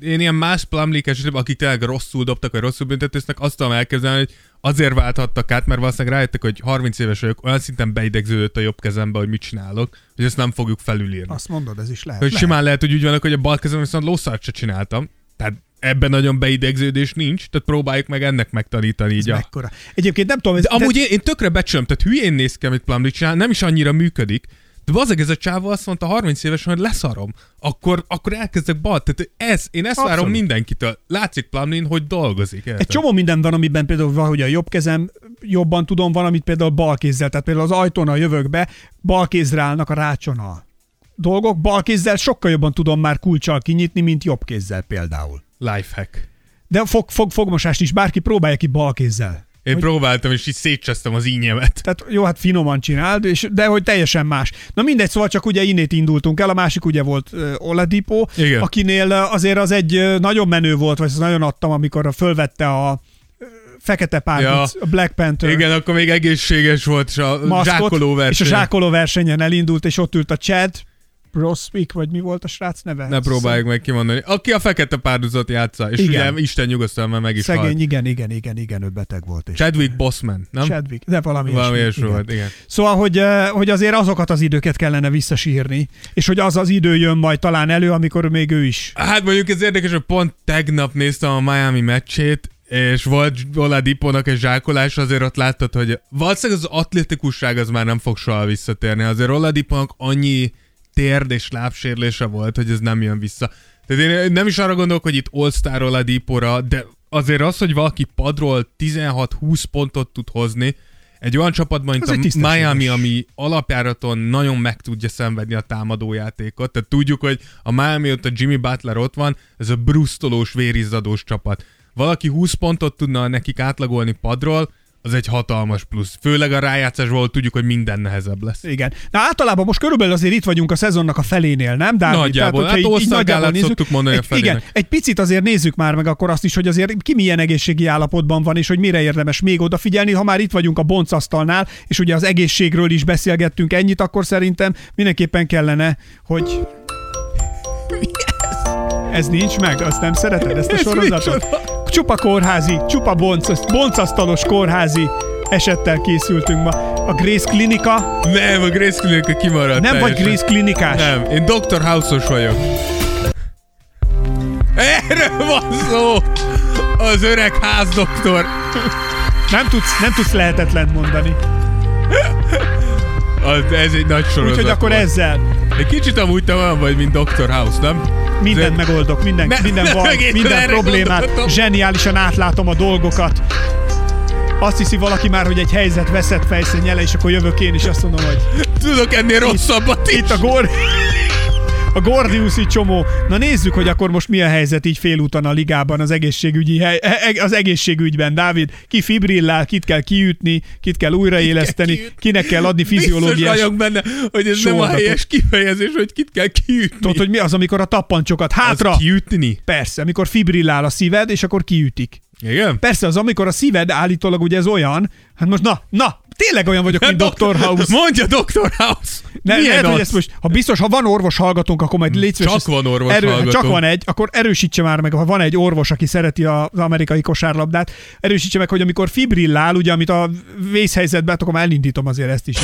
Én ilyen más Plumlee-es esetben, akik tényleg rosszul dobtak, vagy rosszul büntetőznek, azt tudom elkezdeni, hogy azért válthattak át, mert valószínűleg rájöttek, hogy 30 éves vagyok, olyan szinten beidegződött a jobb kezembe, hogy mit csinálok, hogy ezt nem fogjuk felülírni. Azt mondod, ez is lehet. Hogy simán lehet, hogy úgy vannak, hogy a bal kezem viszont lószart se csináltam. Tehát ebben nagyon beidegződés nincs, tehát próbáljuk meg ennek megtanítani így. Mekkora. Egyébként nem tudom, amúgy én tökre becsülöm, tehát hülyén néz ki, amit Plumlee csinál, nem is annyira működik. De bazeg ez a csávó azt mondta 30 évesen, hogy leszarom, akkor elkezdek bal. Tehát én ezt várom mindenkitől. Látszik Plumlee-n, hogy dolgozik. Egy csomó minden van, amiben például valahogy a jobb kezem jobban tudom, van, amit például bal kézzel. Tehát például az ajtónál jövök be, bal kézre állnak a rácsonal dolgok. Bal kézzel sokkal jobban tudom már kulccsal kinyitni, mint jobb kézzel például. Lifehack. De fogmosást is bárki próbálja ki bal kézzel. Én próbáltam, és így szétcsesztem az ínnyemet. Tehát jó, hát finoman csináld, de hogy teljesen más. Na mindegy, szóval csak ugye innét indultunk el, a másik ugye volt Oladipo, igen, akinél azért az egy nagyon menő volt, vagy azt nagyon adtam, amikor fölvette a fekete párduc, a Black Panther. Igen, akkor még egészséges volt, és a zsákoló versenyen. És a zsákoló versenyen elindult, és ott ült a Chad Prospik, vagy mi volt a srác neve? Ne próbáljuk meg kimondani. Aki a fekete párducot játsza, és igen, ugye Isten nyugosztalmán meg is szegény halt. Igen, ő beteg volt. Chadwick Boseman, nem? Chadwick, de valami is volt, igen. Szóval, hogy azért azokat az időket kellene visszasírni, és hogy az idő jön majd talán elő, amikor még ő is. Hát mondjuk ez érdekes, hogy pont tegnap néztem a Miami meccsét, és volt Oladipónak egy zsákolás, azért ott láttad, hogy valószínűleg az atletikusság az már nem fog soha visszatérni. Azért Oladipónak annyi térd és lábsérlése volt, hogy ez nem jön vissza. Tehát én nem is arra gondolok, hogy itt All-Star Oladipóra, de azért az, hogy valaki padról 16-20 pontot tud hozni, egy olyan csapatban, mint a Miami, ami alapjáraton nagyon meg tudja szenvedni a támadójátékot. Tehát tudjuk, hogy a Miami ott a Jimmy Butler ott van, ez a brusztolós, vérizzadós csapat. Valaki 20 pontot tudna nekik átlagolni padról, az egy hatalmas plusz. Főleg a rájátszásból tudjuk, hogy minden nehezebb lesz. Igen. Na általában most körülbelül azért itt vagyunk a szezonnak a felénél, nem? Dávid? Nagyjából. Tehát, hát osztagállat szoktuk mondani a felének. Igen. Egy picit azért nézzük már meg akkor azt is, hogy azért ki milyen egészségi állapotban van, és hogy mire érdemes még odafigyelni. Ha már itt vagyunk a boncasztalnál, és ugye az egészségről is beszélgettünk ennyit, akkor szerintem mindenképpen kellene, hogy... Ez nincs meg? Azt nem szereted, ezt a sorozatot? Csupa kórházi, csupa boncasztalos kórházi esettel készültünk ma. A Grace Klinika... Nem, a Grace Klinika kimaradt. Nem vagy Grace Klinikás? Nem, én Dr. House-os vagyok. Erről van szó! Az öreg házdoktor. Nem tudsz lehetetlent mondani. Ez egy nagy sorozat. Úgyhogy akkor volt ezzel. Egy kicsit amúgy te olyan vagy, mint Dr. House, nem? Mindent megoldok, minden problémát, zseniálisan átlátom a dolgokat. Azt hiszi valaki már, hogy egy helyzet veszett fejszénnyele, és akkor jövök én, és azt mondom, hogy... Tudok ennél rosszabbat itt a a gordiuszi csomó. Na nézzük, hogy akkor most mi a helyzet így félúton a ligában az egészségügyben, Dávid. Ki fibrillál, kit kell kiütni, kit kell újraéleszteni, kinek kell adni fiziológiás... Biztos vagyok benne, hogy ez nem a helyes kifejezés, hogy kit kell kiütni. Tudod, hogy mi az, amikor a tappancsokat hátra... Az kiütni? Persze, amikor fibrillál a szíved, és akkor kiütik. Igen? Persze, az amikor a szíved állítólag ugye ez olyan, hát most na, tényleg olyan vagyok, mint Dr. House. Mondja Dr. House! Lehet, hogy ezt most, ha van orvos hallgatónk, akkor majd légy szíves. Csak van orvos hallgatónk. Csak van egy, akkor erősítse már meg, ha van egy orvos, aki szereti az amerikai kosárlabdát, erősítse meg, hogy amikor fibrillál, ugye, amit a vészhelyzetben, akkor már elindítom azért ezt is.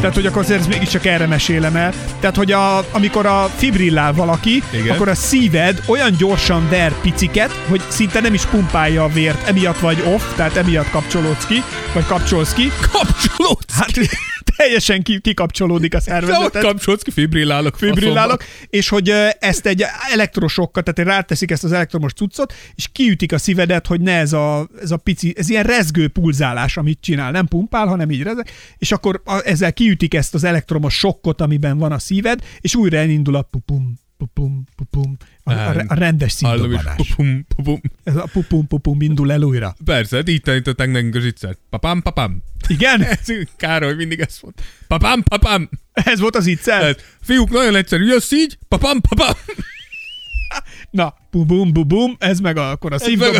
Tehát, hogy akkor azért mégiscsak erre mesélem el. Tehát, hogy amikor a fibrillál valaki, igen, akkor a szíved olyan gyorsan ver piciket, hogy szinte nem is pumpálja a vért. Emiatt vagy off, tehát emiatt kapcsolódsz ki, vagy kapcsolsz ki. Kapcsolódsz! Hát teljesen kikapcsolódik a szervezetet. De ott kapcsolsz ki, fibrillálok. És hogy ezt egy elektrosokkal, tehát ráteszik ezt az elektromos cuccot, és kiütik a szívedet, hogy ne ez a pici, ez ilyen rezgő pulzálás, amit csinál. Nem pumpál, hanem így rezeg, és akkor ezzel kiütik ezt az elektromos sokkot, amiben van a szíved, és újra elindul a pupum, pupum, pupum, a rendes szintobbanás. Pupum, pupum. Ez a pupum, pupum indul el újra. Persze, így tanították nekünk a zsicsert. Papám, papám. Igen? Károly mindig ezt mondta. Papám, papám. Ez volt az zsicsert? Fiúk, nagyon egyszerű, jössz így, papám, papám. Na, bubum, bubum, ez meg akkor a szíved.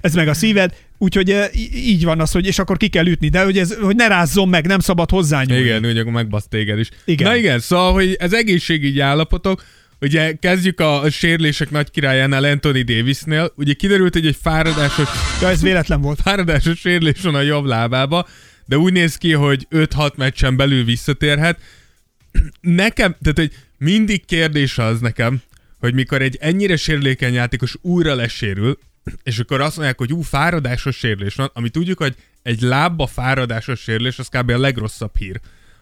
Ez meg a szíved. Úgyhogy így van az, hogy és akkor ki kell ütni, de hogy, ez, hogy ne rázzon meg, nem szabad hozzányúlni. Igen, ugye akkor megbasz téged is. Igen. Na igen, szóval, hogy ez egészségügyi állapotok, ugye kezdjük a sérülések nagy királyánál, Anthony Davisnél, ugye kiderült, hogy egy fáradásos... Ja, ez véletlen volt. Fáradásos sérülés van a jobb lábába, de úgy néz ki, hogy 5-6 meccsen belül visszatérhet. Nekem, tehát hogy mindig kérdés az nekem, hogy mikor egy ennyire sérülékeny játékos újra lesérül, és akkor azt mondják, hogy fáradásos sérülés van, ami tudjuk, hogy egy lábba fáradásos sérülés, az kb. A legrosszabb hír,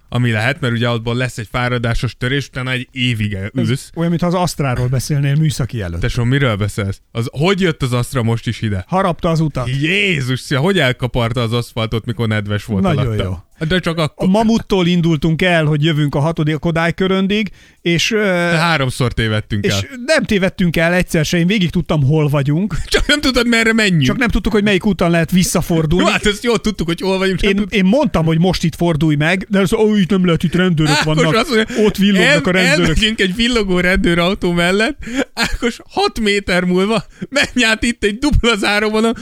ami lehet, mert ugye abban lesz egy fáradásos törés, utána egy évig ülsz. Olyan, mintha az asztráról beszélnél műszaki előtt. Tesóm, miről beszélsz? Hogy jött az asztra most is ide? Harapta az utat. Jézus, szia, hogy elkaparta az aszfaltot, mikor nedves volt alatta? Nagyon jó. De csak akkor. A mamuttól indultunk el, hogy jövünk a 6. Kodály-köröndig, és... háromszor tévedtünk el. És nem tévedtünk el egyszer se, én végig tudtam, hol vagyunk. Csak nem tudtad, merre menjünk. Csak nem tudtuk, hogy melyik úton lehet visszafordulni. Jó, hát ezt jól tudtuk, hogy hol vagyunk. Én mondtam, hogy most itt fordulj meg, de az, itt nem lehet, itt rendőrök vannak. Mondja, ott villognak a rendőrök. Elmegyünk egy villogó rendőrautó mellett, Ákos 6 méter múlva menj át itt egy dupla záróvonal.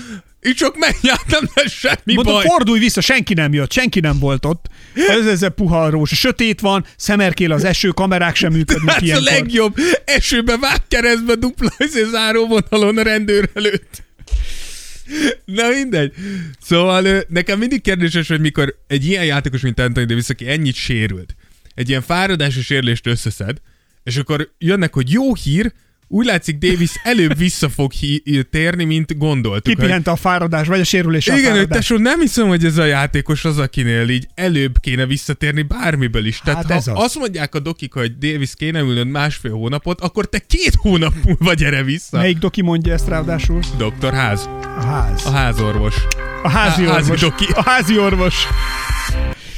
Így csak menj át, nem lesz semmi baj. Mondom, fordulj vissza, senki nem jött, senki nem volt ott. Ez puha rózsa. Sötét van, szemerkél az eső, kamerák sem működnek ilyenkor. Ez a legjobb. Esőbe vág keresztbe dupla záróvonalon a rendőr előtt. Na mindegy. Szóval nekem mindig kérdéses, hogy mikor egy ilyen játékos, mint Anthony Davis, aki ennyit sérült, egy ilyen fáradásos sérülést összeszed, és akkor jönnek, hogy jó hír, úgy látszik, Davis előbb vissza fog térni, mint gondoltuk. Kipihente a fáradás, vagy a sérülés. Igen, hogy tesó, nem hiszem, hogy ez a játékos az, akinél így előbb kéne visszatérni bármiből is. Tehát hát ha azt mondják a dokik, hogy Davis kéne ülnöd másfél hónapot, akkor te 2 hónap múlva gyere vissza. Melyik doki mondja ezt ráadásul? Dr. Ház. A ház. A házorvos. A házi orvos. Házi doki. A házi orvos.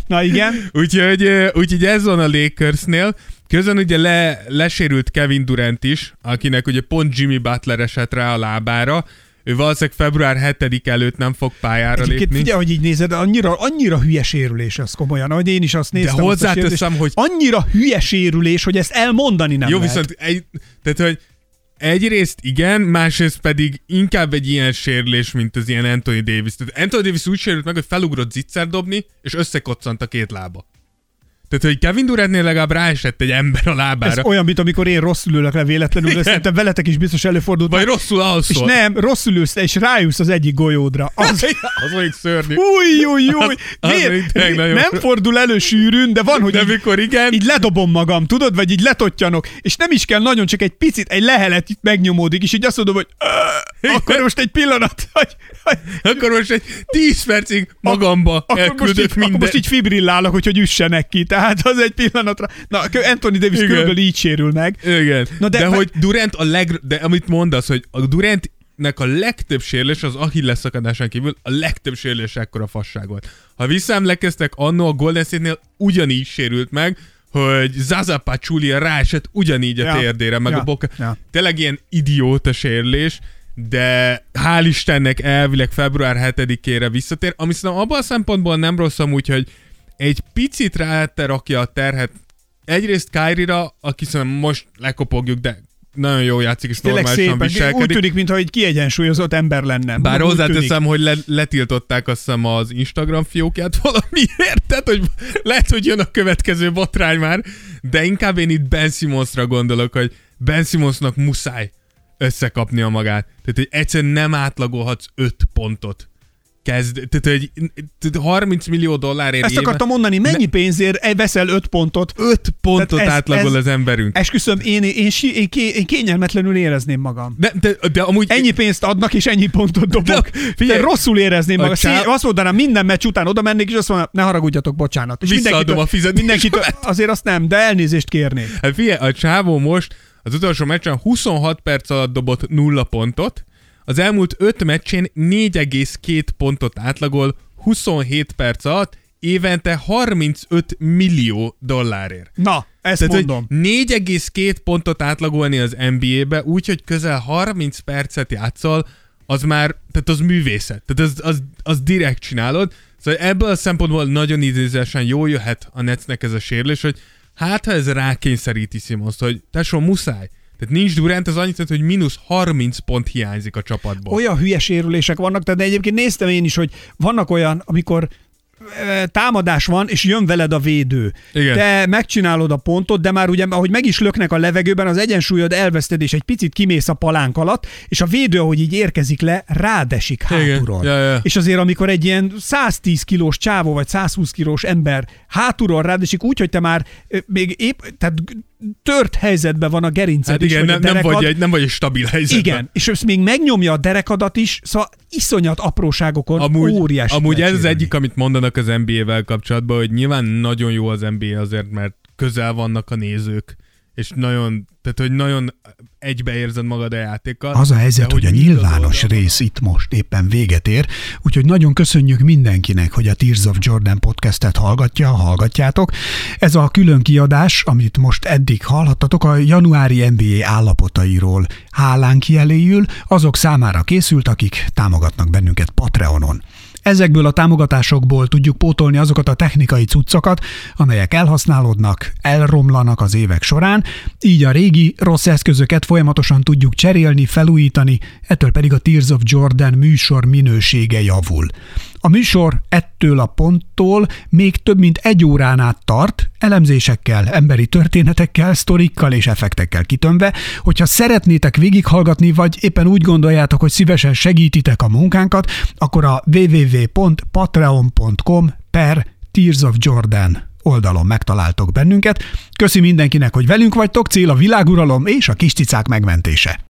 Na igen. Úgyhogy ez van a Lakersnél. Közben ugye lesérült Kevin Durant is, akinek ugye pont Jimmy Butler esett rá a lábára. Ő valószínűleg február 7 előtt nem fog pályára lépni. Egyébként figyelj, hogy így nézed, annyira hülye sérülés az komolyan, ahogy én is azt néztem. De hozzáteszem, hogy... Annyira hülye sérülés, hogy ezt elmondani nem lehet. Jó, viszont egyrészt igen, másrészt pedig inkább egy ilyen sérülés, mint az ilyen Anthony Davis. Tehát Anthony Davis úgy sérült meg, hogy felugrott zicser dobni, és összekoccant a két lába. Tehát, hogy Kevin Durantnél legalább ráesett egy ember a lábára. Ez olyan, mint amikor én rosszul ülök le véletlenül, de szerintem veletek is biztos előfordult. Vagy rosszul alszol. És nem, rosszul ülsz, és rájussz az egyik golyódra. Az olyan szörnyű. Új. Nem fordul elő sűrűn, de van, hogy de mikor igen. Így ledobom magam, tudod, vagy így letottyanok, és nem is kell nagyon, csak egy picit, egy lehelet itt megnyomódik, és így azt mondom, hogy akkor most egy pillanat, akkor most egy 10 percig magamba elküldött minden. Akkor most így fibrillálok, hogy üssenek ki. Tehát az egy pillanatra... Na, Anthony Davis körülbelül így sérül meg. Igen. Na de hogy Durant de amit mondasz, hogy a Durantnek a legtöbb sérülés az Achilles szakadásán kívül a legtöbb sérülés ekkora fasság volt. Ha visszaemlékeztek, annó a Golden State-nél ugyanígy sérült meg, hogy Zaza Pachulia ráesett ugyanígy a térdére, meg a boka. Ja. Tényleg ilyen idióta sérülés, de hál' Istennek elvileg február 7-ére visszatér, ami szerintem abban a szempontból nem rossz amúgy, hogy egy picit ráterakja a terhet. Egyrészt Kyrie-ra, aki szerintem most lekopogjuk, de nagyon jól játszik és tényleg normálisan szépen viselkedik. Úgy tűnik, mintha egy kiegyensúlyozott ember lenne. Bár hozzáteszem, hogy letiltották azt hiszem az Instagram fiókját valamiért, tehát hogy lehet, hogy jön a következő botrány már, de inkább én itt Ben Simmonsra gondolok, hogy Ben Simmonsnak muszáj összekapnia magát. Tehát, hogy egyszerűen nem átlagolhatsz 5 pontot. Tehát, hogy $30 millió ezt akartam mondani, mennyi pénzért veszel 5 pontot? 5 pontot átlagol az emberünk. Esküszöm, én kényelmetlenül érezném magam. De amúgy... Ennyi pénzt adnak, és ennyi pontot dobok. Figyelj, rosszul érezném magam. Azt mondanám, minden meccs után oda mennék, és azt mondanám, ne haragudjatok, bocsánat. És visszaadom a fizetést. Azért azt nem, de elnézést kérnék. Hát figyelj, a csávó most az utolsó meccsen 26 perc alatt dobott 0 pontot, az elmúlt 5 meccsén 4,2 pontot átlagol 27 perc alatt, évente $35 millió. Na, ezt tehát, mondom. 4,2 pontot átlagolni az NBA-be, úgyhogy közel 30 percet játszol, az már, tehát az művészet, tehát az direkt csinálod. Szóval ebből a szempontból nagyon idézősen jól jöhet a Netsnek ez a sérülés, hogy hát ha ez rákényszeríti Simmons, hogy tesó, muszáj. Tehát nincs Durant, az annyit, hogy mínusz 30 pont hiányzik a csapatból. Olyan hülye sérülések vannak, de egyébként néztem én is, hogy vannak olyan, amikor támadás van, és jön veled a védő. Igen. Te megcsinálod a pontot, de már ugye, ahogy meg is löknek a levegőben, az egyensúlyod elveszted, és egy picit kimész a palánk alatt, és a védő, ahogy így érkezik le, rádesik hátulról. Ja, ja. És azért, amikor egy ilyen 110 kilós csávó, vagy 120 kilós ember hátulról rádesik, úgy, hogy te már még épp, tehát tört helyzetben van a gerinced, hát is, igen, vagy nem vagy egy stabil helyzetben. Igen, és ezt még megnyomja a derekadat is, szóval iszonyat apróságokon óriási. Amúgy ez az egyik, amit mondanak az NBA-vel kapcsolatban, hogy nyilván nagyon jó az NBA azért, mert közel vannak a nézők, és nagyon, tehát hogy nagyon egybeérzed magad a játékkal. Az a helyzet, hogy a nyilvános rész itt most éppen véget ér, úgyhogy nagyon köszönjük mindenkinek, hogy a Tears of Jordan podcastet hallgatjátok. Ez a külön kiadás, amit most eddig hallhattatok, a januári NBA állapotairól hálánk jeléül azok számára készült, akik támogatnak bennünket Patreonon. Ezekből a támogatásokból tudjuk pótolni azokat a technikai cuccokat, amelyek elhasználódnak, elromlanak az évek során, így a régi rossz eszközöket folyamatosan tudjuk cserélni, felújítani, ettől pedig a Tears of Jordan műsor minősége javul. A műsor ettől a ponttól még több mint egy órán át tart, elemzésekkel, emberi történetekkel, sztorikkal és effektekkel kitömve. Hogyha szeretnétek végighallgatni, vagy éppen úgy gondoljátok, hogy szívesen segítitek a munkánkat, akkor a www.patreon.com/Tears of Jordan oldalon megtaláltok bennünket. Köszi mindenkinek, hogy velünk vagytok, cél a világuralom és a kis cicák megmentése.